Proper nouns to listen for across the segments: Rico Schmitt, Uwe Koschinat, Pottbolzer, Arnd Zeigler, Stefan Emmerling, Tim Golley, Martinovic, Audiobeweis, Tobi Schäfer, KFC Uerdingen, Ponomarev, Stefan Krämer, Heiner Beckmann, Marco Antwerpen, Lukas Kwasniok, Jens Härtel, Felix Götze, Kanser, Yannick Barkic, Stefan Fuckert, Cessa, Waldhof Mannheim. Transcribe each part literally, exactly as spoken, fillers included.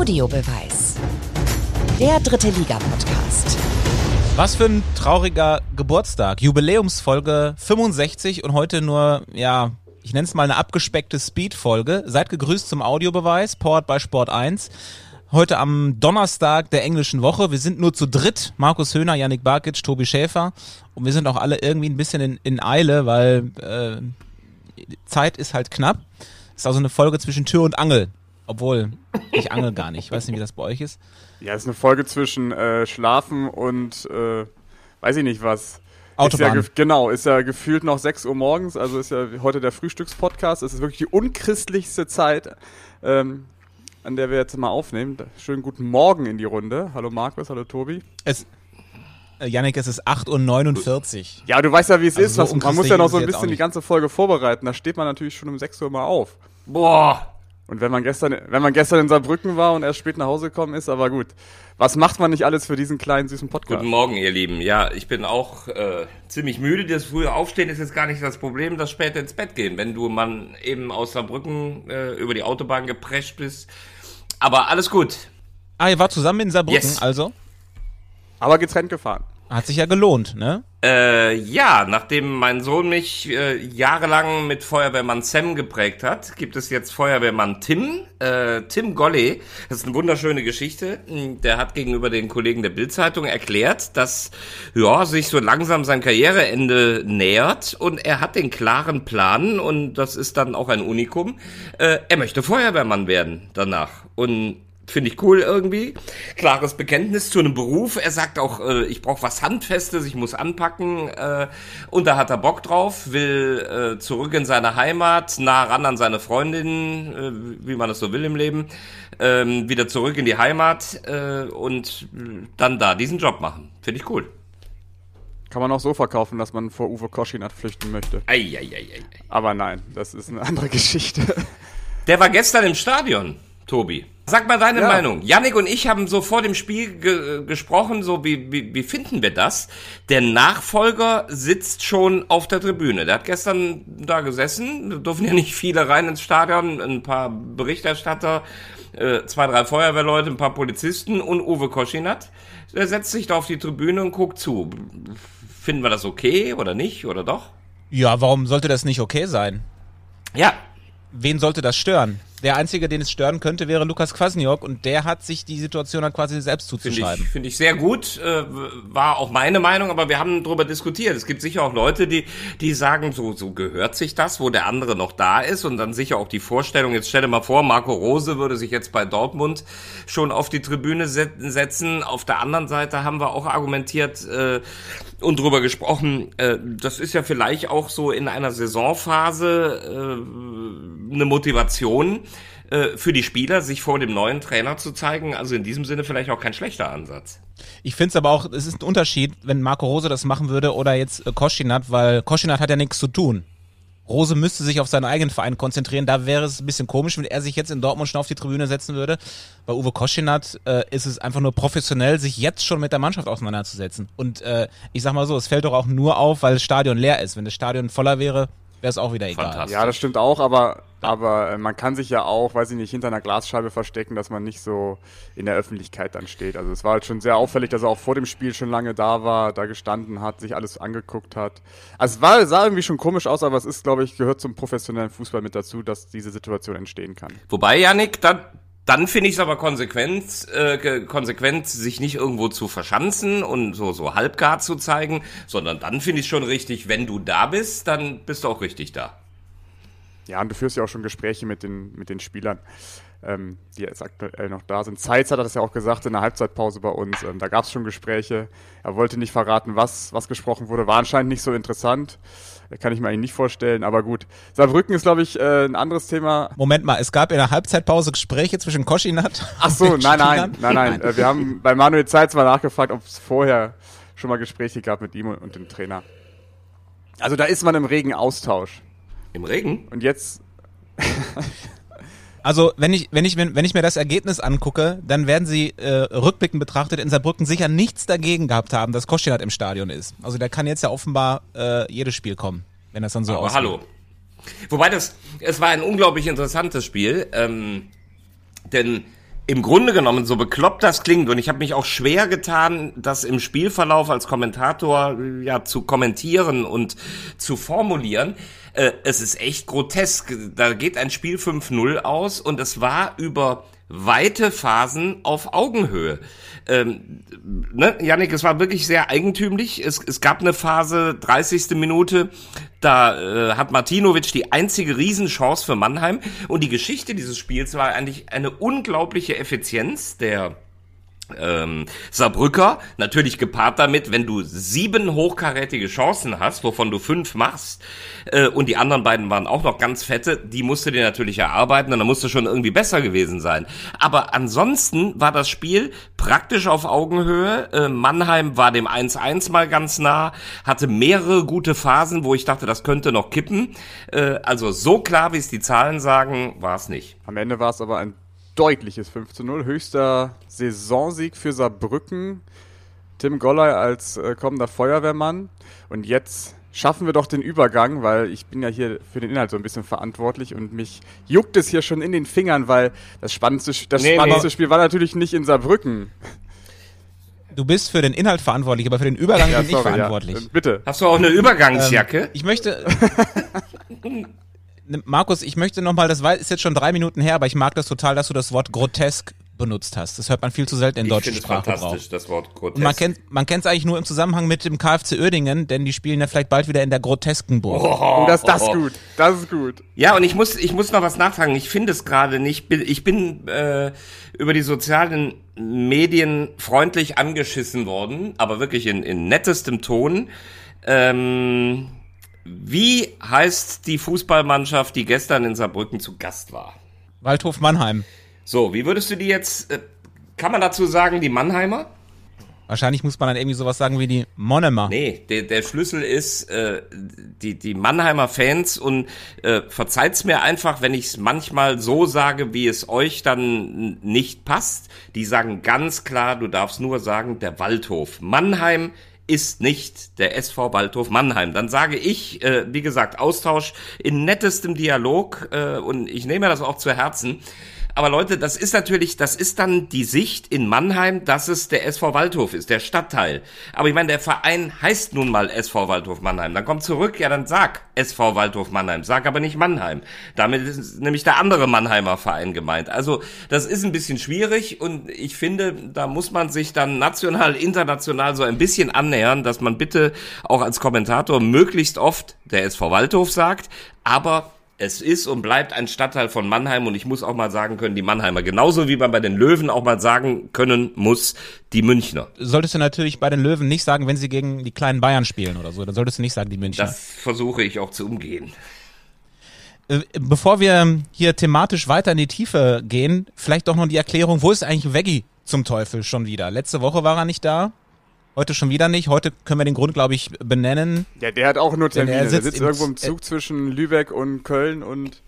Audiobeweis. Der dritte Liga-Podcast. Was für ein trauriger Geburtstag. Jubiläumsfolge fünfundsechzig und heute nur, ja, ich nenne es mal eine abgespeckte Speed-Folge. Seid gegrüßt zum Audiobeweis, powered by Sport eins. Heute am Donnerstag der englischen Woche. Wir sind nur zu dritt. Markus Höhner, Yannick Barkic, Tobi Schäfer. Und wir sind auch alle irgendwie ein bisschen in, in Eile, weil äh, Zeit ist halt knapp. Ist also eine Folge zwischen Tür und Angel. Obwohl, ich angel gar nicht. Ich weiß nicht, wie das bei euch ist. Ja, es ist eine Folge zwischen äh, Schlafen und äh, weiß ich nicht was. Autobahn. Ist ja, genau, ist ja gefühlt noch sechs Uhr morgens. Also ist ja heute der Frühstückspodcast. Es ist wirklich die unchristlichste Zeit, ähm, an der wir jetzt mal aufnehmen. Schönen guten Morgen in die Runde. Hallo Markus, hallo Tobi. Es, äh, Yannick, es ist acht Uhr neunundvierzig. Ja, du weißt ja, wie es also ist. So was, man muss ja noch so ein bisschen die ganze Folge vorbereiten. Da steht man natürlich schon um sechs Uhr mal auf. Boah! Und wenn man gestern, wenn man gestern in Saarbrücken war und erst spät nach Hause gekommen ist, aber gut. Was macht man nicht alles für diesen kleinen, süßen Podcast? Guten Morgen, ihr Lieben. Ja, ich bin auch äh, ziemlich müde. Das frühe Aufstehen ist jetzt gar nicht das Problem, das später ins Bett gehen, wenn du man eben aus Saarbrücken äh, über die Autobahn geprescht bist. Aber alles gut. Ah, ihr wart zusammen in Saarbrücken, yes. Also? Aber getrennt gefahren. Hat sich ja gelohnt, ne? Äh, ja, nachdem mein Sohn mich äh, jahrelang mit Feuerwehrmann Sam geprägt hat, gibt es jetzt Feuerwehrmann Tim, äh, Tim Golley. Das ist eine wunderschöne Geschichte. Der hat gegenüber den Kollegen der Bild-Zeitung erklärt, dass ja sich so langsam sein Karriereende nähert und er hat den klaren Plan und das ist dann auch ein Unikum. Äh, er möchte Feuerwehrmann werden danach und finde ich cool irgendwie. Klares Bekenntnis zu einem Beruf. Er sagt auch, äh, ich brauche was Handfestes, ich muss anpacken. Äh, und da hat er Bock drauf, will äh, zurück in seine Heimat, nah ran an seine Freundin, äh, wie man das so will im Leben, äh, wieder zurück in die Heimat äh, und dann da diesen Job machen. Finde ich cool. Kann man auch so verkaufen, dass man vor Uwe Koschinat flüchten möchte. Ei, ei, ei, ei. Aber nein, das ist eine andere Geschichte. Der war gestern im Stadion, Tobi. Sag mal deine ja. Meinung. Yannick und ich haben so vor dem Spiel ge- gesprochen, so wie, wie, wie finden wir das? Der Nachfolger sitzt schon auf der Tribüne. Der hat gestern da gesessen, da durften ja nicht viele rein ins Stadion, ein paar Berichterstatter, äh, zwei, drei Feuerwehrleute, ein paar Polizisten und Uwe Koschinat. Der setzt sich da auf die Tribüne und guckt zu. Finden wir das okay oder nicht oder doch? Ja, warum sollte das nicht okay sein? Ja. Wen sollte das stören? Der Einzige, den es stören könnte, wäre Lukas Kwasniok und der hat sich die Situation dann quasi selbst zuzuschreiben. Finde ich, finde ich sehr gut, äh, war auch meine Meinung, aber wir haben darüber diskutiert. Es gibt sicher auch Leute, die die sagen, so so gehört sich das, wo der andere noch da ist und dann sicher auch die Vorstellung, jetzt stell dir mal vor, Marco Rose würde sich jetzt bei Dortmund schon auf die Tribüne setzen. Auf der anderen Seite haben wir auch argumentiert äh, und drüber gesprochen, äh, das ist ja vielleicht auch so in einer Saisonphase äh, eine Motivation, für die Spieler, sich vor dem neuen Trainer zu zeigen, also in diesem Sinne vielleicht auch kein schlechter Ansatz. Ich finde es aber auch, es ist ein Unterschied, wenn Marco Rose das machen würde oder jetzt Koschinat, weil Koschinat hat ja nichts zu tun. Rose müsste sich auf seinen eigenen Verein konzentrieren, da wäre es ein bisschen komisch, wenn er sich jetzt in Dortmund schon auf die Tribüne setzen würde. Bei Uwe Koschinat äh, ist es einfach nur professionell, sich jetzt schon mit der Mannschaft auseinanderzusetzen. Und äh, ich sag mal so, es fällt doch auch nur auf, weil das Stadion leer ist. Wenn das Stadion voller wäre, wäre es auch wieder egal. Ja, das stimmt auch, aber, aber man kann sich ja auch, weiß ich nicht, hinter einer Glasscheibe verstecken, dass man nicht so in der Öffentlichkeit dann steht. Also es war halt schon sehr auffällig, dass er auch vor dem Spiel schon lange da war, da gestanden hat, sich alles angeguckt hat. Also es war, sah irgendwie schon komisch aus, aber es ist, glaube ich, gehört zum professionellen Fußball mit dazu, dass diese Situation entstehen kann. Wobei, Yannick, dann... Dann finde ich es aber konsequent, äh, konsequent, sich nicht irgendwo zu verschanzen und so, so halbgar zu zeigen, sondern dann finde ich schon richtig, wenn du da bist, dann bist du auch richtig da. Ja, und du führst ja auch schon Gespräche mit den, mit den Spielern, ähm, die jetzt aktuell noch da sind. Zeitz hat das ja auch gesagt in der Halbzeitpause bei uns, ähm, da gab es schon Gespräche. Er wollte nicht verraten, was, was gesprochen wurde, war anscheinend nicht so interessant. Kann ich mir eigentlich nicht vorstellen, aber gut. Saarbrücken ist, glaube ich, äh, ein anderes Thema. Moment mal, es gab in der Halbzeitpause Gespräche zwischen Koschinat Ach so, und nein, nein, nein, nein, nein. Wir haben bei Manuel Zeitz mal nachgefragt, ob es vorher schon mal Gespräche gab mit ihm und dem Trainer. Also da ist man im regen Austausch. Im Regen? Und jetzt... Also, wenn ich, wenn ich, wenn ich mir das Ergebnis angucke, dann werden sie äh, rückblickend betrachtet in Saarbrücken sicher nichts dagegen gehabt haben, dass Koschinat im Stadion ist. Also, der kann jetzt ja offenbar äh, jedes Spiel kommen, wenn das dann so aussieht. Aber hallo. Wobei das, es war ein unglaublich interessantes Spiel, ähm, denn im Grunde genommen, so bekloppt das klingt, und ich habe mich auch schwer getan, das im Spielverlauf als Kommentator ja zu kommentieren und zu formulieren. Äh, es ist echt grotesk. Da geht ein Spiel fünf null aus und es war über weite Phasen auf Augenhöhe. Ähm, ne, Yannick, es war wirklich sehr eigentümlich. Es, es gab eine Phase, dreißigste Minute, da äh, hat Martinovic die einzige Riesenchance für Mannheim. Und die Geschichte dieses Spiels war eigentlich eine unglaubliche Effizienz der Ähm, Saarbrücker, natürlich gepaart damit, wenn du sieben hochkarätige Chancen hast, wovon du fünf machst, äh, und die anderen beiden waren auch noch ganz fette, die musst du dir natürlich erarbeiten und dann musst du schon irgendwie besser gewesen sein. Aber ansonsten war das Spiel praktisch auf Augenhöhe. Äh, Mannheim war dem eins eins mal ganz nah, hatte mehrere gute Phasen, wo ich dachte, das könnte noch kippen. Äh, also so klar, wie es die Zahlen sagen, war es nicht. Am Ende war es aber ein deutliches fünf zu null, höchster Saisonsieg für Saarbrücken. Tim Golley als äh, kommender Feuerwehrmann. Und jetzt schaffen wir doch den Übergang, weil ich bin ja hier für den Inhalt so ein bisschen verantwortlich und mich juckt es hier schon in den Fingern, weil das spannendste, das nee, spannendste nee. Spiel war natürlich nicht in Saarbrücken. Du bist für den Inhalt verantwortlich, aber für den Übergang ja, bin sorry, ich verantwortlich. Ja. Bitte. Hast du auch eine Übergangsjacke? Ähm, ich möchte... Markus, ich möchte nochmal, das ist jetzt schon drei Minuten her, aber ich mag das total, dass du das Wort grotesk benutzt hast. Das hört man viel zu selten in deutscher Sprache. Ich finde es fantastisch, das Wort grotesk. Und man kennt, man kennt es eigentlich nur im Zusammenhang mit dem K F C Uerdingen, denn die spielen ja vielleicht bald wieder in der grotesken Burg. Oh, oh, das, das oh. ist gut, das ist gut. Ja, und ich muss, ich muss noch was nachfragen. Ich finde es gerade nicht. Ich bin äh, über die sozialen Medien freundlich angeschissen worden, aber wirklich in, in nettestem Ton. Ähm... Wie heißt die Fußballmannschaft, die gestern in Saarbrücken zu Gast war? Waldhof Mannheim. So, wie würdest du die jetzt, äh, kann man dazu sagen, die Mannheimer? Wahrscheinlich muss man dann irgendwie sowas sagen wie die Monnemer. Nee, der, der Schlüssel ist äh, die, die Mannheimer Fans, und äh, verzeiht's mir einfach, wenn ich es manchmal so sage, wie es euch dann nicht passt. Die sagen ganz klar, du darfst nur sagen, der Waldhof Mannheim ist nicht der S V Waldhof Mannheim. Dann sage ich, äh, wie gesagt, Austausch in nettestem Dialog, äh, und ich nehme das auch zu Herzen. Aber Leute, das ist natürlich, das ist dann die Sicht in Mannheim, dass es der S V Waldhof ist, der Stadtteil. Aber ich meine, der Verein heißt nun mal S V Waldhof Mannheim. Dann komm zurück, ja dann sag S V Waldhof Mannheim, sag aber nicht Mannheim. Damit ist nämlich der andere Mannheimer Verein gemeint. Also das ist ein bisschen schwierig, und ich finde, da muss man sich dann national, international so ein bisschen annähern, dass man bitte auch als Kommentator möglichst oft der S V Waldhof sagt, aber es ist und bleibt ein Stadtteil von Mannheim, und ich muss auch mal sagen können, die Mannheimer. Genauso wie man bei den Löwen auch mal sagen können muss, die Münchner. Solltest du natürlich bei den Löwen nicht sagen, wenn sie gegen die kleinen Bayern spielen oder so. Dann solltest du nicht sagen, die Münchner. Das versuche ich auch zu umgehen. Bevor wir hier thematisch weiter in die Tiefe gehen, vielleicht doch noch die Erklärung, wo ist eigentlich Veggie zum Teufel schon wieder? Letzte Woche war er nicht da. Heute schon wieder nicht. Heute können wir den Grund, glaube ich, benennen. Ja, der hat auch nur Termine. Der sitzt, der sitzt irgendwo im Zug äh, zwischen Lübeck und Köln und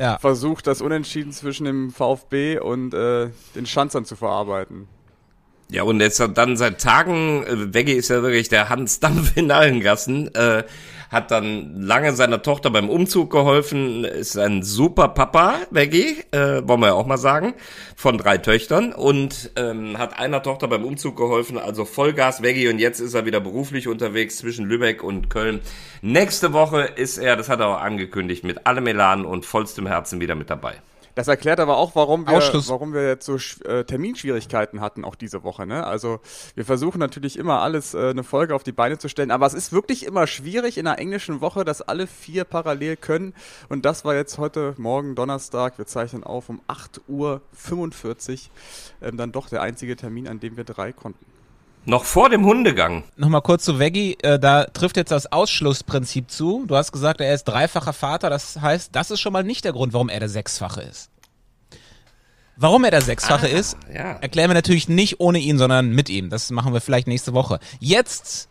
ja. versucht, das Unentschieden zwischen dem VfB und äh, den Schanzern zu verarbeiten. Ja, und jetzt dann seit Tagen, äh, Veggie ist ja wirklich der Hans Dampf in allen Gassen, äh, hat dann lange seiner Tochter beim Umzug geholfen, ist ein super Papa, Veggie, äh, wollen wir ja auch mal sagen, von drei Töchtern, und ähm, hat einer Tochter beim Umzug geholfen, also Vollgas Veggie, und jetzt ist er wieder beruflich unterwegs zwischen Lübeck und Köln. Nächste Woche ist er, das hat er auch angekündigt, mit allem Elan und vollstem Herzen wieder mit dabei. Das erklärt aber auch, warum wir, warum wir jetzt so äh, Terminschwierigkeiten hatten, auch diese Woche. Ne? Also wir versuchen natürlich immer alles, äh, eine Folge auf die Beine zu stellen. Aber es ist wirklich immer schwierig in einer englischen Woche, dass alle vier parallel können. Und das war jetzt heute Morgen Donnerstag. Wir zeichnen auf um acht Uhr fünfundvierzig. Ähm, dann doch der einzige Termin, an dem wir drei konnten. Noch vor dem Hundegang. Nochmal kurz zu Veggie, äh, da trifft jetzt das Ausschlussprinzip zu. Du hast gesagt, er ist dreifacher Vater, das heißt, das ist schon mal nicht der Grund, warum er der Sechsfache ist. Warum er der Sechsfache ah, ist, ja. erklären wir natürlich nicht ohne ihn, sondern mit ihm. Das machen wir vielleicht nächste Woche. Jetzt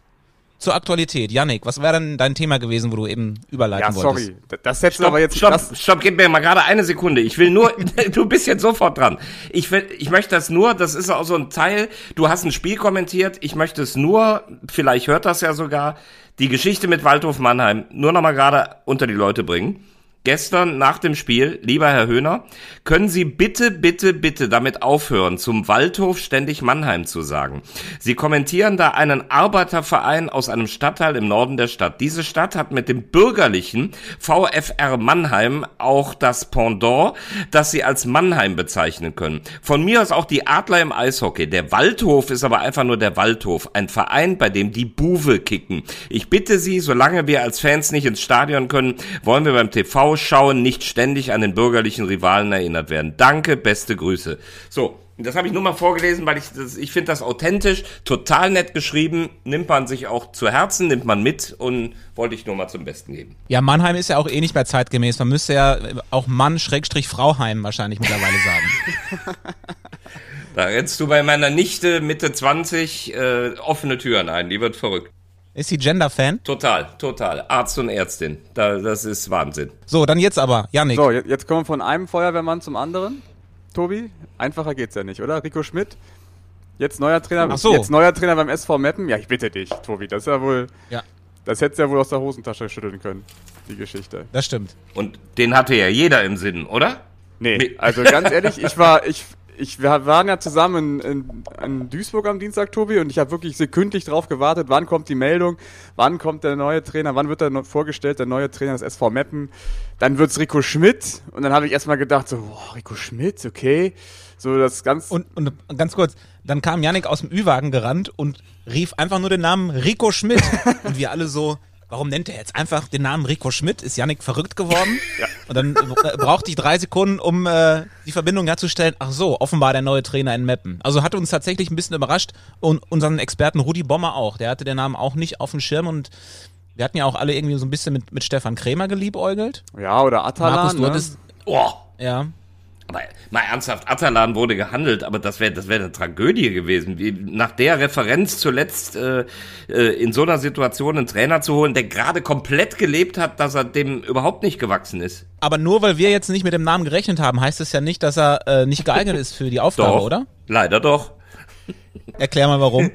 zur Aktualität. Yannick, was wäre denn dein Thema gewesen, wo du eben überleiten wolltest? Ja, sorry. Wolltest? Das hättest stopp, aber jetzt... Stopp, das stopp, gib mir mal gerade eine Sekunde. Ich will nur... Du bist jetzt sofort dran. Ich will, ich möchte das nur, das ist auch so ein Teil, du hast ein Spiel kommentiert, ich möchte es nur, vielleicht hört das ja sogar, die Geschichte mit Waldhof Mannheim nur nochmal gerade unter die Leute bringen. gestern nach dem Spiel, lieber Herr Höhner, können Sie bitte, bitte, bitte damit aufhören, zum Waldhof ständig Mannheim zu sagen. Sie kommentieren da einen Arbeiterverein aus einem Stadtteil im Norden der Stadt. Diese Stadt hat mit dem bürgerlichen VfR Mannheim auch das Pendant, das Sie als Mannheim bezeichnen können. Von mir aus auch die Adler im Eishockey. Der Waldhof ist aber einfach nur der Waldhof, ein Verein, bei dem die Buwe kicken. Ich bitte Sie, solange wir als Fans nicht ins Stadion können, wollen wir beim T V schauen, nicht ständig an den bürgerlichen Rivalen erinnert werden. Danke, beste Grüße. So, das habe ich nur mal vorgelesen, weil ich das, ich finde das authentisch, total nett geschrieben, nimmt man sich auch zu Herzen, nimmt man mit und wollte ich nur mal zum Besten geben. Ja, Mannheim ist ja auch eh nicht mehr zeitgemäß, man müsste ja auch Mann-Frauheim wahrscheinlich mittlerweile sagen. Da rennst du bei meiner Nichte Mitte zwanzig äh, offene Türen ein, die wird verrückt. Ist sie Gender-Fan? Total, total. Arzt und Ärztin. Da, das ist Wahnsinn. So, dann jetzt aber, Yannick. So, jetzt kommen wir von einem Feuerwehrmann zum anderen. Tobi, einfacher geht's ja nicht, oder? Rico Schmitt, jetzt neuer Trainer, Ach so. jetzt neuer Trainer beim S V Meppen. Ja, ich bitte dich, Tobi, das ist ja wohl... Ja. Das hättest du ja wohl aus der Hosentasche schütteln können, die Geschichte. Das stimmt. Und den hatte ja jeder im Sinn, oder? Nee, also ganz ehrlich, ich war... ich. Ich, wir waren ja zusammen in, in, in Duisburg am Dienstag, Tobi, und ich habe wirklich sekündlich drauf gewartet, wann kommt die Meldung, wann kommt der neue Trainer, wann wird er vorgestellt, der neue Trainer des S V Meppen, dann wird's Rico Schmitt, und dann habe ich erstmal gedacht, so, boah, Rico Schmitt, okay, so das ganz... Und, und ganz kurz, dann kam Yannick aus dem Ü-Wagen gerannt und rief einfach nur den Namen Rico Schmitt, und wir alle so... Warum nennt er jetzt einfach den Namen Rico Schmitt? Ist Yannick verrückt geworden? Ja. Und dann brauchte ich drei Sekunden, um äh, die Verbindung herzustellen. Ach so, offenbar der neue Trainer in Meppen. Also hat uns tatsächlich ein bisschen überrascht. Und unseren Experten Rudi Bommer auch. Der hatte den Namen auch nicht auf dem Schirm. Und wir hatten ja auch alle irgendwie so ein bisschen mit, mit Stefan Krämer geliebäugelt. Ja, oder Atalan. Markus, du ne? hattest... Oh. Ja. Aber mal ernsthaft, Atalan wurde gehandelt, aber das wäre das wäre eine Tragödie gewesen. Wie, nach der Referenz zuletzt äh, äh, in so einer Situation einen Trainer zu holen, der gerade komplett gelebt hat, dass er dem überhaupt nicht gewachsen ist. Aber nur weil wir jetzt nicht mit dem Namen gerechnet haben, heißt es ja nicht, dass er äh, nicht geeignet ist für die Aufgabe, doch, oder? Leider doch. Erklär mal, warum.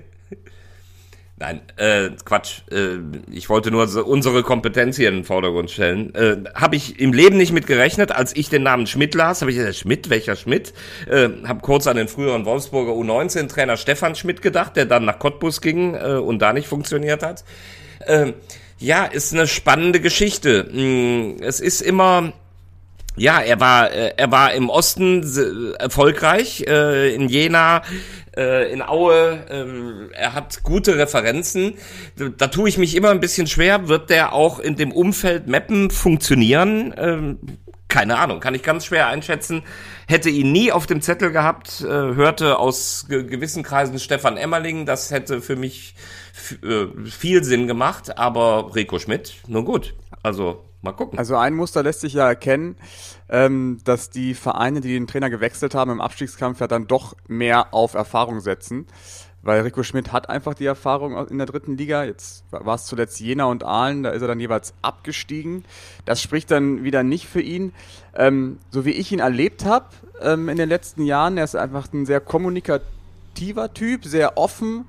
Nein, äh, Quatsch. Äh, ich wollte nur so unsere Kompetenz hier in den Vordergrund stellen. Äh, habe ich im Leben nicht mit gerechnet, als ich den Namen Schmidt las. Habe ich gesagt, Schmidt, welcher Schmidt? Äh, habe kurz an den früheren Wolfsburger U neunzehn Trainer Stefan Schmidt gedacht, der dann nach Cottbus ging äh, und da nicht funktioniert hat. Äh, ja, ist eine spannende Geschichte. Es ist immer... Ja, er war er war im Osten erfolgreich, in Jena, in Aue, er hat gute Referenzen. Da tue ich mich immer ein bisschen schwer, wird der auch in dem Umfeld Meppen funktionieren? Keine Ahnung, kann ich ganz schwer einschätzen. Hätte ihn nie auf dem Zettel gehabt, hörte aus gewissen Kreisen Stefan Emmerling, das hätte für mich viel Sinn gemacht, aber Rico Schmitt, nun gut, also... Mal gucken. Also ein Muster lässt sich ja erkennen, ähm, dass die Vereine, die den Trainer gewechselt haben im Abstiegskampf, ja dann doch mehr auf Erfahrung setzen. Weil Rico Schmitt hat einfach die Erfahrung in der dritten Liga. Jetzt war es zuletzt Jena und Aalen, da ist er dann jeweils abgestiegen. Das spricht dann wieder nicht für ihn. Ähm, so wie ich ihn erlebt habe ähm, in den letzten Jahren, er ist einfach ein sehr kommunikativer Typ, sehr offen.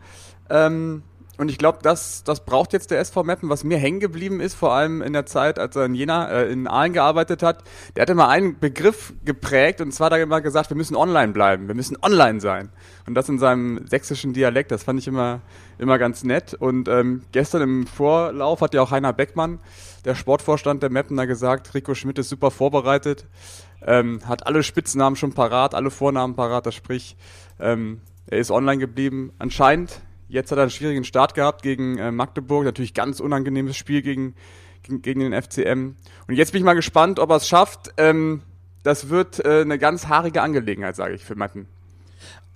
Ähm, Und ich glaube, das, das braucht jetzt der S V Meppen. Was mir hängen geblieben ist, vor allem in der Zeit, als er in Jena, äh, in Aalen gearbeitet hat, der hat immer einen Begriff geprägt, und zwar hat er immer gesagt, wir müssen online bleiben, wir müssen online sein. Und das in seinem sächsischen Dialekt, das fand ich immer, immer ganz nett. Und ähm, gestern im Vorlauf hat ja auch Heiner Beckmann, der Sportvorstand der Meppen, da gesagt, Rico Schmitt ist super vorbereitet, ähm, hat alle Spitznamen schon parat, alle Vornamen parat, das sprich, ähm, er ist online geblieben, anscheinend. Jetzt hat er einen schwierigen Start gehabt gegen Magdeburg, natürlich ganz unangenehmes Spiel gegen, gegen, gegen den F C M. Und jetzt bin ich mal gespannt, ob er es schafft. Ähm, das wird äh, eine ganz haarige Angelegenheit, sage ich, für Meppen.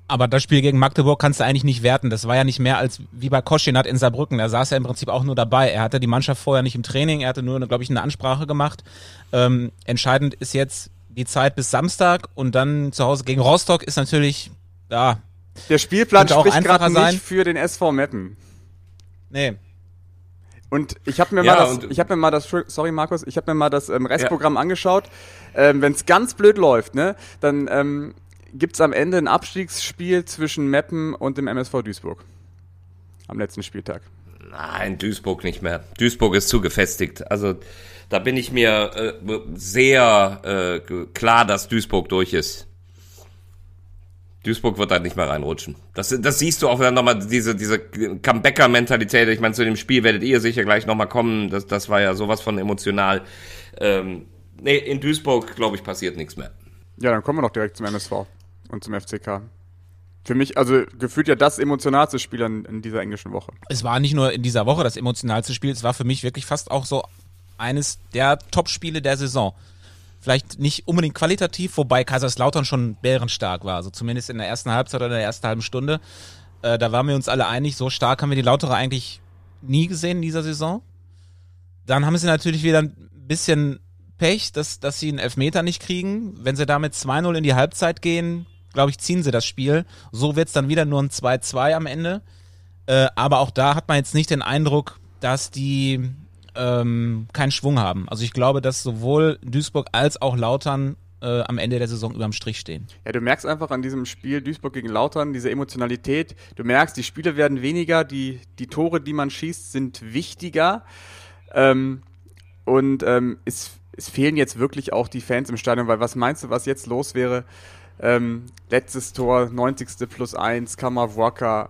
Aber das Spiel gegen Magdeburg kannst du eigentlich nicht werten. Das war ja nicht mehr als wie bei Koschinat in Saarbrücken. Da saß er im Prinzip auch nur dabei. Er hatte die Mannschaft vorher nicht im Training, er hatte nur, glaube ich, eine Ansprache gemacht. Ähm, entscheidend ist jetzt die Zeit bis Samstag, und dann zu Hause gegen Rostock ist natürlich, ja... Der Spielplan spricht gerade nicht für den S V Meppen. Nee. Und ich habe mir, ja, hab mir mal das, sorry Markus, ich habe mir mal das ähm, Restprogramm ja. angeschaut. Ähm, wenn es ganz blöd läuft, ne, dann ähm, gibt es am Ende ein Abstiegsspiel zwischen Meppen und dem M S V Duisburg. Am letzten Spieltag. Nein, Duisburg nicht mehr. Duisburg ist zu gefestigt. Also da bin ich mir äh, sehr äh, klar, dass Duisburg durch ist. Duisburg wird da nicht mehr reinrutschen. Das, das siehst du auch dann nochmal, diese, diese Comebacker-Mentalität. Ich meine, zu dem Spiel werdet ihr sicher gleich nochmal kommen. Das, das war ja sowas von emotional. Ähm, nee, in Duisburg, glaube ich, passiert nichts mehr. Ja, dann kommen wir doch direkt zum M S V und zum F C K. Für mich, also gefühlt ja das emotionalste Spiel in, in dieser englischen Woche. Es war nicht nur in dieser Woche das emotionalste Spiel, es war für mich wirklich fast auch so eines der Top-Spiele der Saison. Vielleicht nicht unbedingt qualitativ, wobei Kaiserslautern schon bärenstark war, also zumindest in der ersten Halbzeit oder in der ersten halben Stunde. Äh, da waren wir uns alle einig, so stark haben wir die Lauterer eigentlich nie gesehen in dieser Saison. Dann haben sie natürlich wieder ein bisschen Pech, dass, dass sie einen Elfmeter nicht kriegen. Wenn sie damit zwei null in die Halbzeit gehen, glaube ich, ziehen sie das Spiel. So wird es dann wieder nur ein zwei zwei am Ende. Äh, aber auch da hat man jetzt nicht den Eindruck, dass die ähm, keinen Schwung haben. Also ich glaube, dass sowohl Duisburg als auch Lautern äh, am Ende der Saison überm Strich stehen. Ja, du merkst einfach an diesem Spiel Duisburg gegen Lautern, diese Emotionalität. Du merkst, die Spiele werden weniger, die, die Tore, die man schießt, sind wichtiger. Ähm, und ähm, es, es fehlen jetzt wirklich auch die Fans im Stadion, weil was meinst du, was jetzt los wäre? Ähm, letztes Tor, neunzigste plus eins, Kammerwacker,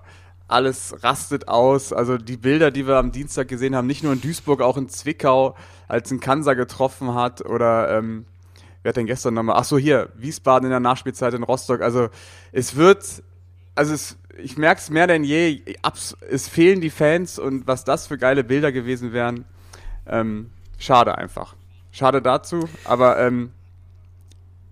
alles rastet aus. Also die Bilder, die wir am Dienstag gesehen haben, nicht nur in Duisburg, auch in Zwickau, als ein Kanser getroffen hat oder ähm, wer hat denn gestern nochmal, ach so hier, Wiesbaden in der Nachspielzeit in Rostock. Also es wird, also es, ich merke es mehr denn je, es fehlen die Fans und was das für geile Bilder gewesen wären, ähm, schade einfach. Schade dazu, aber ähm,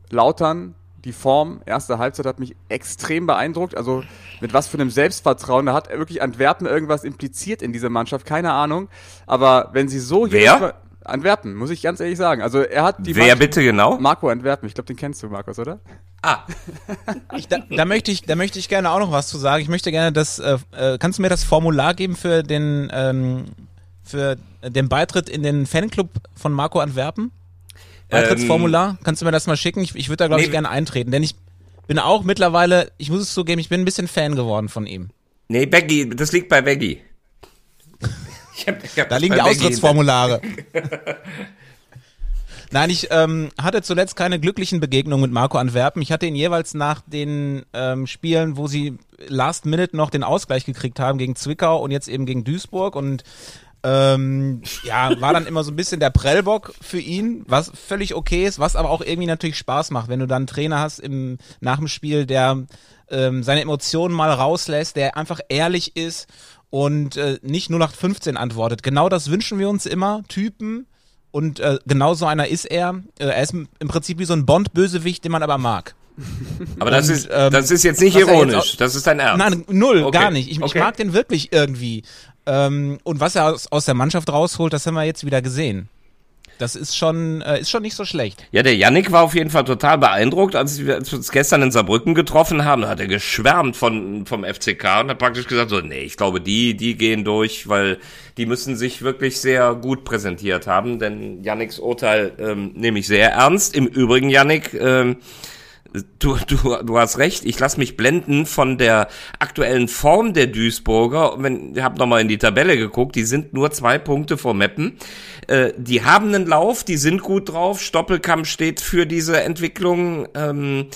Lautern, die Form, erste Halbzeit hat mich extrem beeindruckt, also mit was für einem Selbstvertrauen, da hat wirklich Antwerpen irgendwas impliziert in dieser Mannschaft, keine Ahnung, aber wenn sie so... Wer? Hier, Antwerpen, muss ich ganz ehrlich sagen, also er hat die... Wer Mannschaft, bitte genau? Marco Antwerpen, ich glaube, den kennst du, Markus, oder? Ah! ich, da, da, möchte ich, da möchte ich gerne auch noch was zu sagen, ich möchte gerne das, äh, kannst du mir das Formular geben für den, ähm, für den Beitritt in den Fanclub von Marco Antwerpen? Beitrittsformular, kannst du mir das mal schicken? Ich, ich würde da, glaube nee, ich, gerne eintreten, denn ich bin auch mittlerweile, ich muss es zugeben, ich bin ein bisschen Fan geworden von ihm. Nee, Baggy, das liegt bei Baggy. Ich hab, ich hab da liegen die Austrittsformulare. Nein, ich ähm, hatte zuletzt keine glücklichen Begegnungen mit Marco Antwerpen. Ich hatte ihn jeweils nach den ähm, Spielen, wo sie last minute noch den Ausgleich gekriegt haben gegen Zwickau und jetzt eben gegen Duisburg und Ähm, ja, war dann immer so ein bisschen der Prellbock für ihn, was völlig okay ist, was aber auch irgendwie natürlich Spaß macht, wenn du dann einen Trainer hast im, nach dem Spiel, der ähm, seine Emotionen mal rauslässt, der einfach ehrlich ist und äh, nicht null acht fünfzehn antwortet. Genau das wünschen wir uns immer, Typen, und äh, genau so einer ist er. Äh, er ist im Prinzip wie so ein Bond-Bösewicht, den man aber mag. Aber das, und, ist, ähm, das ist jetzt nicht ironisch, jetzt auch, das ist dein Ernst. Nein, null, okay. Gar nicht. Ich, okay. ich mag den wirklich irgendwie. Ähm, und was er aus, aus der Mannschaft rausholt, das haben wir jetzt wieder gesehen. Das ist schon, äh, ist schon nicht so schlecht. Ja, der Yannick war auf jeden Fall total beeindruckt, als wir uns gestern in Saarbrücken getroffen haben, hat er geschwärmt von, vom F C K und hat praktisch gesagt, so, nee, ich glaube, die, die gehen durch, weil die müssen sich wirklich sehr gut präsentiert haben, denn Yannicks Urteil ähm, nehme ich sehr ernst. Im Übrigen, Yannick, ähm, Du, du, du hast recht, ich lasse mich blenden von der aktuellen Form der Duisburger. Ich habe nochmal in die Tabelle geguckt, die sind nur zwei Punkte vor Meppen. Äh, die haben einen Lauf, die sind gut drauf, Stoppelkamp steht für diese Entwicklung, ähm,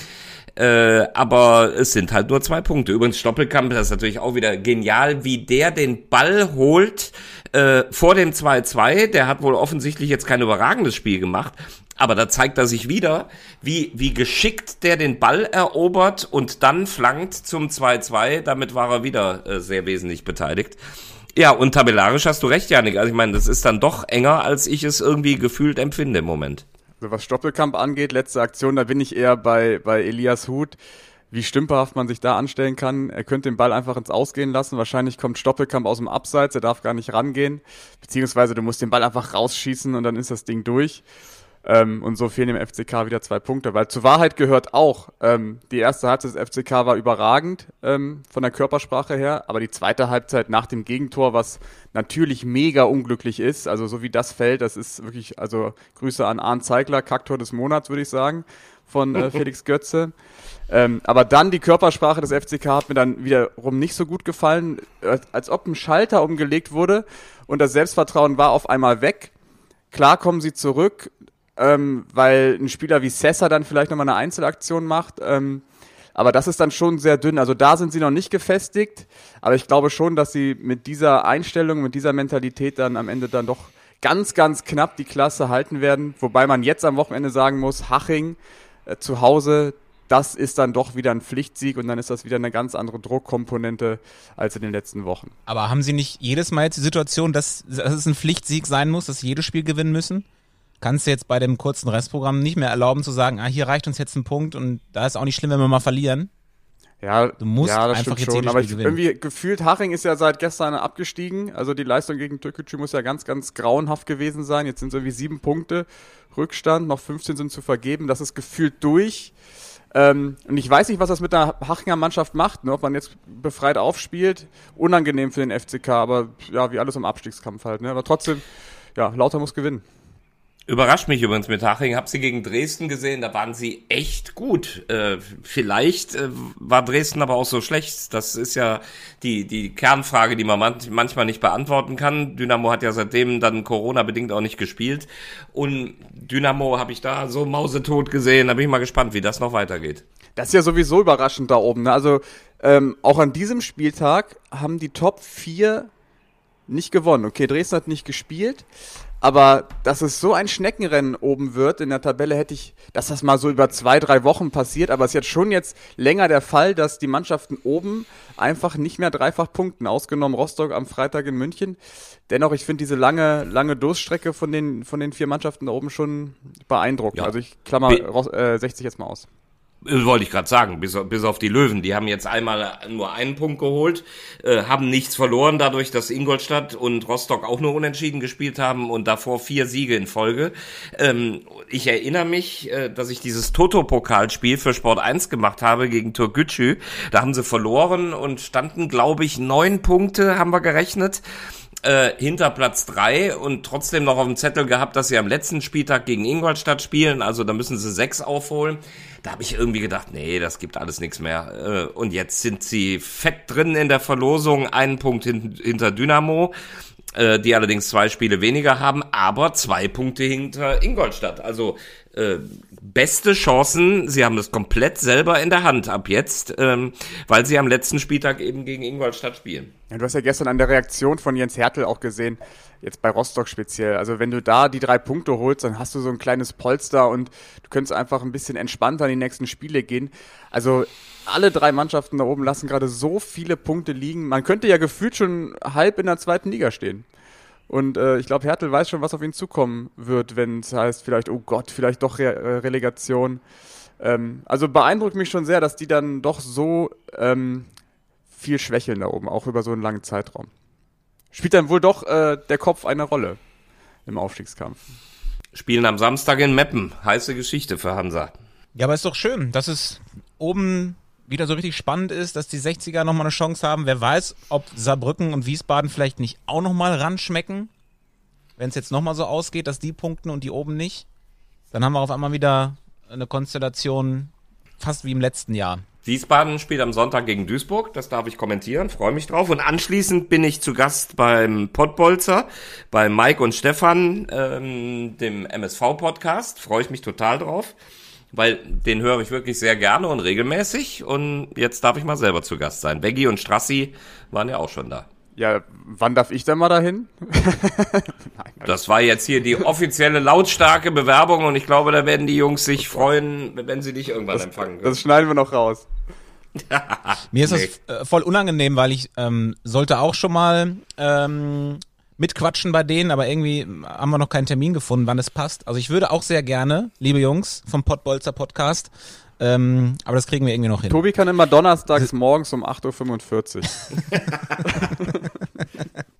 äh, aber es sind halt nur zwei Punkte. Übrigens Stoppelkamp, das ist natürlich auch wieder genial, wie der den Ball holt äh, vor dem zwei zwei. Der hat wohl offensichtlich jetzt kein überragendes Spiel gemacht. Aber da zeigt er sich wieder, wie wie geschickt der den Ball erobert und dann flankt zum zwei zwei. Damit war er wieder äh, sehr wesentlich beteiligt. Ja, und tabellarisch hast du recht, Yannick. Also ich meine, das ist dann doch enger, als ich es irgendwie gefühlt empfinde im Moment. Also was Stoppelkamp angeht, letzte Aktion, da bin ich eher bei bei Elias Huth. Wie stümperhaft man sich da anstellen kann. Er könnte den Ball einfach ins Ausgehen lassen. Wahrscheinlich kommt Stoppelkamp aus dem Abseits, er darf gar nicht rangehen. Beziehungsweise du musst den Ball einfach rausschießen und dann ist das Ding durch. Ähm, und so fehlen dem F C K wieder zwei Punkte, weil zur Wahrheit gehört auch, ähm, die erste Halbzeit des F C K war überragend ähm, von der Körpersprache her, aber die zweite Halbzeit nach dem Gegentor, was natürlich mega unglücklich ist, also so wie das fällt, das ist wirklich, also Grüße an Arnd Zeigler, Kacktor des Monats, würde ich sagen, von äh, Felix Götze. Ähm, aber dann die Körpersprache des F C K hat mir dann wiederum nicht so gut gefallen, als ob ein Schalter umgelegt wurde und das Selbstvertrauen war auf einmal weg. Klar kommen sie zurück, ähm, weil ein Spieler wie Cessa dann vielleicht nochmal eine Einzelaktion macht. Ähm, aber das ist dann schon sehr dünn. Also da sind sie noch nicht gefestigt. Aber ich glaube schon, dass sie mit dieser Einstellung, mit dieser Mentalität dann am Ende dann doch ganz, ganz knapp die Klasse halten werden. Wobei man jetzt am Wochenende sagen muss, Haching äh, zu Hause, das ist dann doch wieder ein Pflichtsieg und dann ist das wieder eine ganz andere Druckkomponente als in den letzten Wochen. Aber haben Sie nicht jedes Mal jetzt die Situation, dass, dass es ein Pflichtsieg sein muss, dass Sie jedes Spiel gewinnen müssen? Kannst du jetzt bei dem kurzen Restprogramm nicht mehr erlauben zu sagen, ah, hier reicht uns jetzt ein Punkt und da ist auch nicht schlimm, wenn wir mal verlieren? Ja, du musst ja, das einfach stimmt jetzt schon, aber ich, irgendwie gefühlt, Haching ist ja seit gestern abgestiegen, also die Leistung gegen Türkgücü muss ja ganz, ganz grauenhaft gewesen sein, jetzt sind es irgendwie sieben Punkte Rückstand, noch fünfzehn sind zu vergeben, das ist gefühlt durch. Ähm, und ich weiß nicht, was das mit der Hachinger Mannschaft macht, ne? Ob man jetzt befreit aufspielt, unangenehm für den F C K, aber ja, wie alles im Abstiegskampf halt, ne? Aber trotzdem, ja, Lauter muss gewinnen. Überrascht mich übrigens mit Haching, hab sie gegen Dresden gesehen, da waren sie echt gut. Äh, vielleicht äh, war Dresden aber auch so schlecht, das ist ja die die Kernfrage, die man man- manchmal nicht beantworten kann. Dynamo hat ja seitdem dann Corona-bedingt auch nicht gespielt und Dynamo habe ich da so mausetot gesehen, da bin ich mal gespannt, wie das noch weitergeht. Das ist ja sowieso überraschend da oben, ne? Also ähm, auch an diesem Spieltag haben die Top vier nicht gewonnen. Okay, Dresden hat nicht gespielt, aber dass es so ein Schneckenrennen oben wird in der Tabelle, hätte ich, dass das mal so über zwei, drei Wochen passiert, aber es ist jetzt schon jetzt länger der Fall, dass die Mannschaften oben einfach nicht mehr dreifach punkten, ausgenommen Rostock am Freitag in München. Dennoch, ich finde diese lange, lange Durststrecke von den, von den vier Mannschaften da oben schon beeindruckend. Ja. Also ich klammer äh, sechzig jetzt mal aus. Wollte ich gerade sagen, bis, bis auf die Löwen. Die haben jetzt einmal nur einen Punkt geholt, äh, haben nichts verloren dadurch, dass Ingolstadt und Rostock auch nur unentschieden gespielt haben und davor vier Siege in Folge. Ähm, ich erinnere mich, äh, dass ich dieses Toto-Pokalspiel für Sport eins gemacht habe gegen Türkgücü. Da haben sie verloren und standen, glaube ich, neun Punkte, haben wir gerechnet, Äh, hinter Platz drei und trotzdem noch auf dem Zettel gehabt, dass sie am letzten Spieltag gegen Ingolstadt spielen, also da müssen sie sechs aufholen. Da habe ich irgendwie gedacht, nee, das gibt alles nichts mehr. Äh, und jetzt sind sie fett drin in der Verlosung, einen Punkt hin- hinter Dynamo, äh, die allerdings zwei Spiele weniger haben, aber zwei Punkte hinter Ingolstadt. Also äh, beste Chancen, sie haben das komplett selber in der Hand ab jetzt, ähm, weil sie am letzten Spieltag eben gegen Ingolstadt spielen. Ja, du hast ja gestern an der Reaktion von Jens Härtel auch gesehen, jetzt bei Rostock speziell. Also wenn du da die drei Punkte holst, dann hast du so ein kleines Polster und du könntest einfach ein bisschen entspannter in die nächsten Spiele gehen. Also alle drei Mannschaften da oben lassen gerade so viele Punkte liegen. Man könnte ja gefühlt schon halb in der zweiten Liga stehen. Und äh, ich glaube, Härtel weiß schon, was auf ihn zukommen wird, wenn es heißt, vielleicht, oh Gott, vielleicht doch Re- Re- Relegation. Ähm, also beeindruckt mich schon sehr, dass die dann doch so Ähm, viel schwächeln da oben, auch über so einen langen Zeitraum. Spielt dann wohl doch äh, der Kopf eine Rolle im Aufstiegskampf. Spielen am Samstag in Meppen. Heiße Geschichte für Hansa. Ja, aber ist doch schön, dass es oben wieder so richtig spannend ist, dass die sechziger nochmal eine Chance haben. Wer weiß, ob Saarbrücken und Wiesbaden vielleicht nicht auch nochmal ranschmecken. Wenn es jetzt nochmal so ausgeht, dass die punkten und die oben nicht, dann haben wir auf einmal wieder eine Konstellation fast wie im letzten Jahr. Wiesbaden spielt am Sonntag gegen Duisburg, das darf ich kommentieren, freue mich drauf. Und anschließend bin ich zu Gast beim Pottbolzer, bei Mike und Stefan, ähm, dem M S V-Podcast, freue ich mich total drauf, weil den höre ich wirklich sehr gerne und regelmäßig und jetzt darf ich mal selber zu Gast sein. Beggi und Strassi waren ja auch schon da. Ja, wann darf ich denn mal dahin? Nein, das war jetzt hier die offizielle lautstarke Bewerbung und ich glaube, da werden die Jungs sich freuen, wenn sie dich irgendwann das, empfangen können. Das schneiden wir noch raus. Mir ist nee. das äh, voll unangenehm, weil ich ähm, sollte auch schon mal ähm, mitquatschen bei denen, aber irgendwie haben wir noch keinen Termin gefunden, wann es passt. Also ich würde auch sehr gerne, liebe Jungs vom Pottbolzer Podcast, Ähm, aber das kriegen wir irgendwie noch hin. Tobi kann immer donnerstags morgens um acht Uhr fünfundvierzig.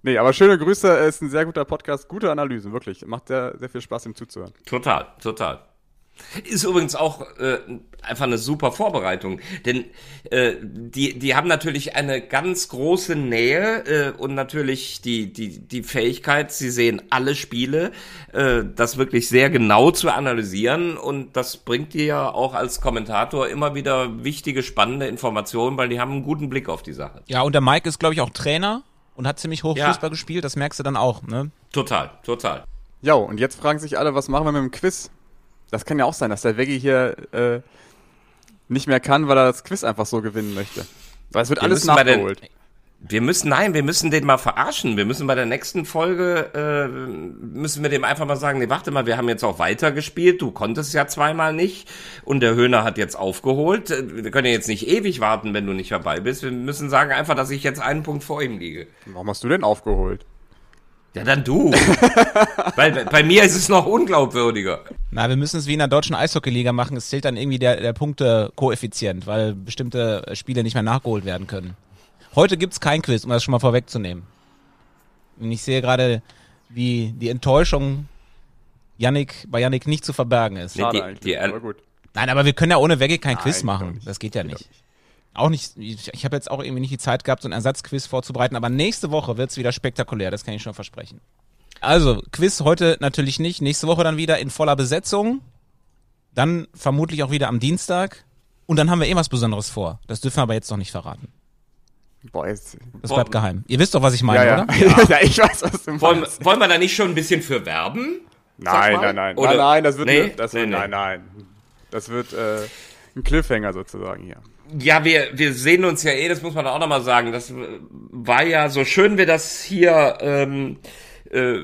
Nee, aber schöne Grüße, ist ein sehr guter Podcast, gute Analysen, wirklich. Macht sehr, sehr viel Spaß, ihm zuzuhören. Total, total. Ist übrigens auch äh, einfach eine super Vorbereitung, denn äh, die die haben natürlich eine ganz große Nähe äh, und natürlich die die die Fähigkeit, sie sehen alle Spiele, äh, das wirklich sehr genau zu analysieren und das bringt dir ja auch als Kommentator immer wieder wichtige, spannende Informationen, weil die haben einen guten Blick auf die Sache. Ja, und der Mike ist, glaube ich, auch Trainer und hat ziemlich hoch ja. Fußball gespielt, das merkst du dann auch, ne? Total, total. Ja, und jetzt fragen sich alle, was machen wir mit dem Quiz? Das kann ja auch sein, dass der Veggie hier äh, nicht mehr kann, weil er das Quiz einfach so gewinnen möchte. Weil es wird wir alles nachgeholt. Den, wir müssen, nein, wir müssen den mal verarschen. Wir müssen bei der nächsten Folge, äh, müssen wir dem einfach mal sagen, nee, warte mal, wir haben jetzt auch weitergespielt. Du konntest ja zweimal nicht und der Höhner hat jetzt aufgeholt. Wir können ja jetzt nicht ewig warten, wenn du nicht dabei bist. Wir müssen sagen einfach, dass ich jetzt einen Punkt vor ihm liege. Warum hast du denn aufgeholt? Ja, dann du. bei, bei mir ist es noch unglaubwürdiger. Na, wir müssen es wie in der deutschen Eishockeyliga machen. Es zählt dann irgendwie der, der Punkte-Koeffizient, weil bestimmte Spiele nicht mehr nachgeholt werden können. Heute gibt es kein Quiz, um das schon mal vorwegzunehmen. Und ich sehe gerade, wie die Enttäuschung Yannick, bei Yannick nicht zu verbergen ist. Nee, die, die, aber gut. Nein, aber wir können ja ohne Wege kein Nein, Quiz machen. Das geht ja nicht. Nicht. Auch nicht, ich, ich habe jetzt auch irgendwie nicht die Zeit gehabt, so einen Ersatzquiz vorzubereiten, aber nächste Woche wird es wieder spektakulär, das kann ich schon versprechen. Also, Quiz heute natürlich nicht, nächste Woche dann wieder in voller Besetzung, dann vermutlich auch wieder am Dienstag und dann haben wir eh was Besonderes vor. Das dürfen wir aber jetzt noch nicht verraten. Boah, jetzt, das boah, bleibt geheim. Ihr wisst doch, was ich meine, ja, ja. oder? Ja. ja, ich weiß, was du meinst. Wollen, wollen wir da nicht schon ein bisschen für werben? Nein, nein, nein. Oder? Nein, nein, das wird, nee, ne, das nee, wird nee. Nein, nein. Das wird äh, ein Cliffhanger sozusagen hier. Ja, wir wir sehen uns ja eh, das muss man auch nochmal sagen, das war ja so schön, wir das hier ähm, äh,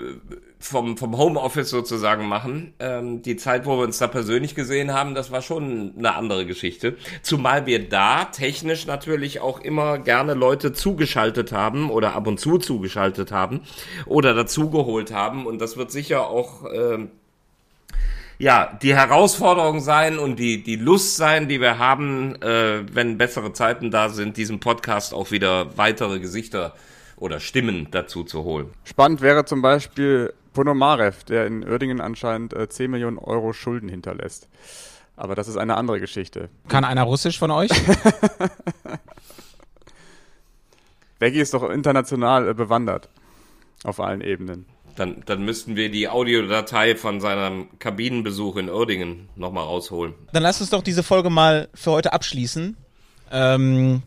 vom vom Homeoffice sozusagen machen, ähm, die Zeit, wo wir uns da persönlich gesehen haben, das war schon eine andere Geschichte, zumal wir da technisch natürlich auch immer gerne Leute zugeschaltet haben oder ab und zu zugeschaltet haben oder dazugeholt haben und das wird sicher auch... Ähm, Ja, die Herausforderung sein und die die Lust sein, die wir haben, äh, wenn bessere Zeiten da sind, diesem Podcast auch wieder weitere Gesichter oder Stimmen dazu zu holen. Spannend wäre zum Beispiel Ponomarev, der in Uerdingen anscheinend äh, zehn Millionen Euro Schulden hinterlässt. Aber das ist eine andere Geschichte. Kann einer Russisch von euch? Becky ist doch international äh, bewandert auf allen Ebenen. Dann, dann müssten wir die Audiodatei von seinem Kabinenbesuch in Uerdingen nochmal rausholen. Dann lasst uns doch diese Folge mal für heute abschließen. Ähm,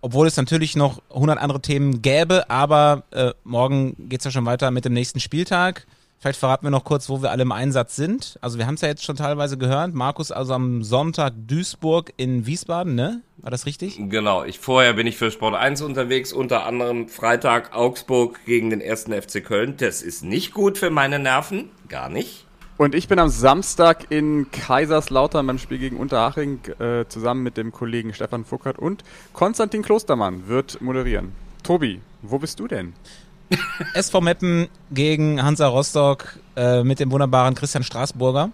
obwohl es natürlich noch hundert andere Themen gäbe, aber äh, morgen geht's ja schon weiter mit dem nächsten Spieltag. Vielleicht verraten wir noch kurz, wo wir alle im Einsatz sind. Also wir haben es ja jetzt schon teilweise gehört. Markus, also am Sonntag Duisburg in Wiesbaden, ne? War das richtig? Genau. Ich, vorher bin ich für Sport eins unterwegs, unter anderem Freitag Augsburg gegen den ersten F C Köln. Das ist nicht gut für meine Nerven. Gar nicht. Und ich bin am Samstag in Kaiserslautern beim Spiel gegen Unterhaching äh, zusammen mit dem Kollegen Stefan Fuckert und Konstantin Klostermann wird moderieren. Tobi, wo bist du denn? S V Meppen gegen Hansa Rostock äh, mit dem wunderbaren Christian Straßburger.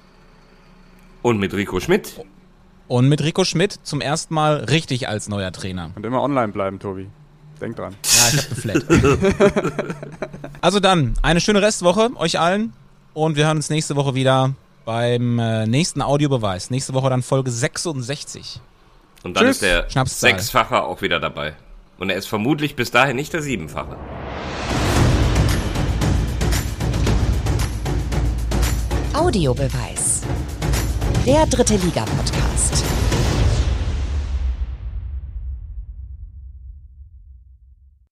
Und mit Rico Schmitt. Und mit Rico Schmitt zum ersten Mal richtig als neuer Trainer. Und immer online bleiben, Tobi. Denk dran. Ja, ich hab gefleckt. Also dann, eine schöne Restwoche euch allen. Und wir hören uns nächste Woche wieder beim äh, nächsten Audiobeweis. Nächste Woche dann Folge sechsundsechzig. Und dann Tschüss. Ist der Schnapszahl. Sechsfache auch wieder dabei. Und er ist vermutlich bis dahin nicht der Siebenfache. Audiobeweis. Der dritte Liga-Podcast.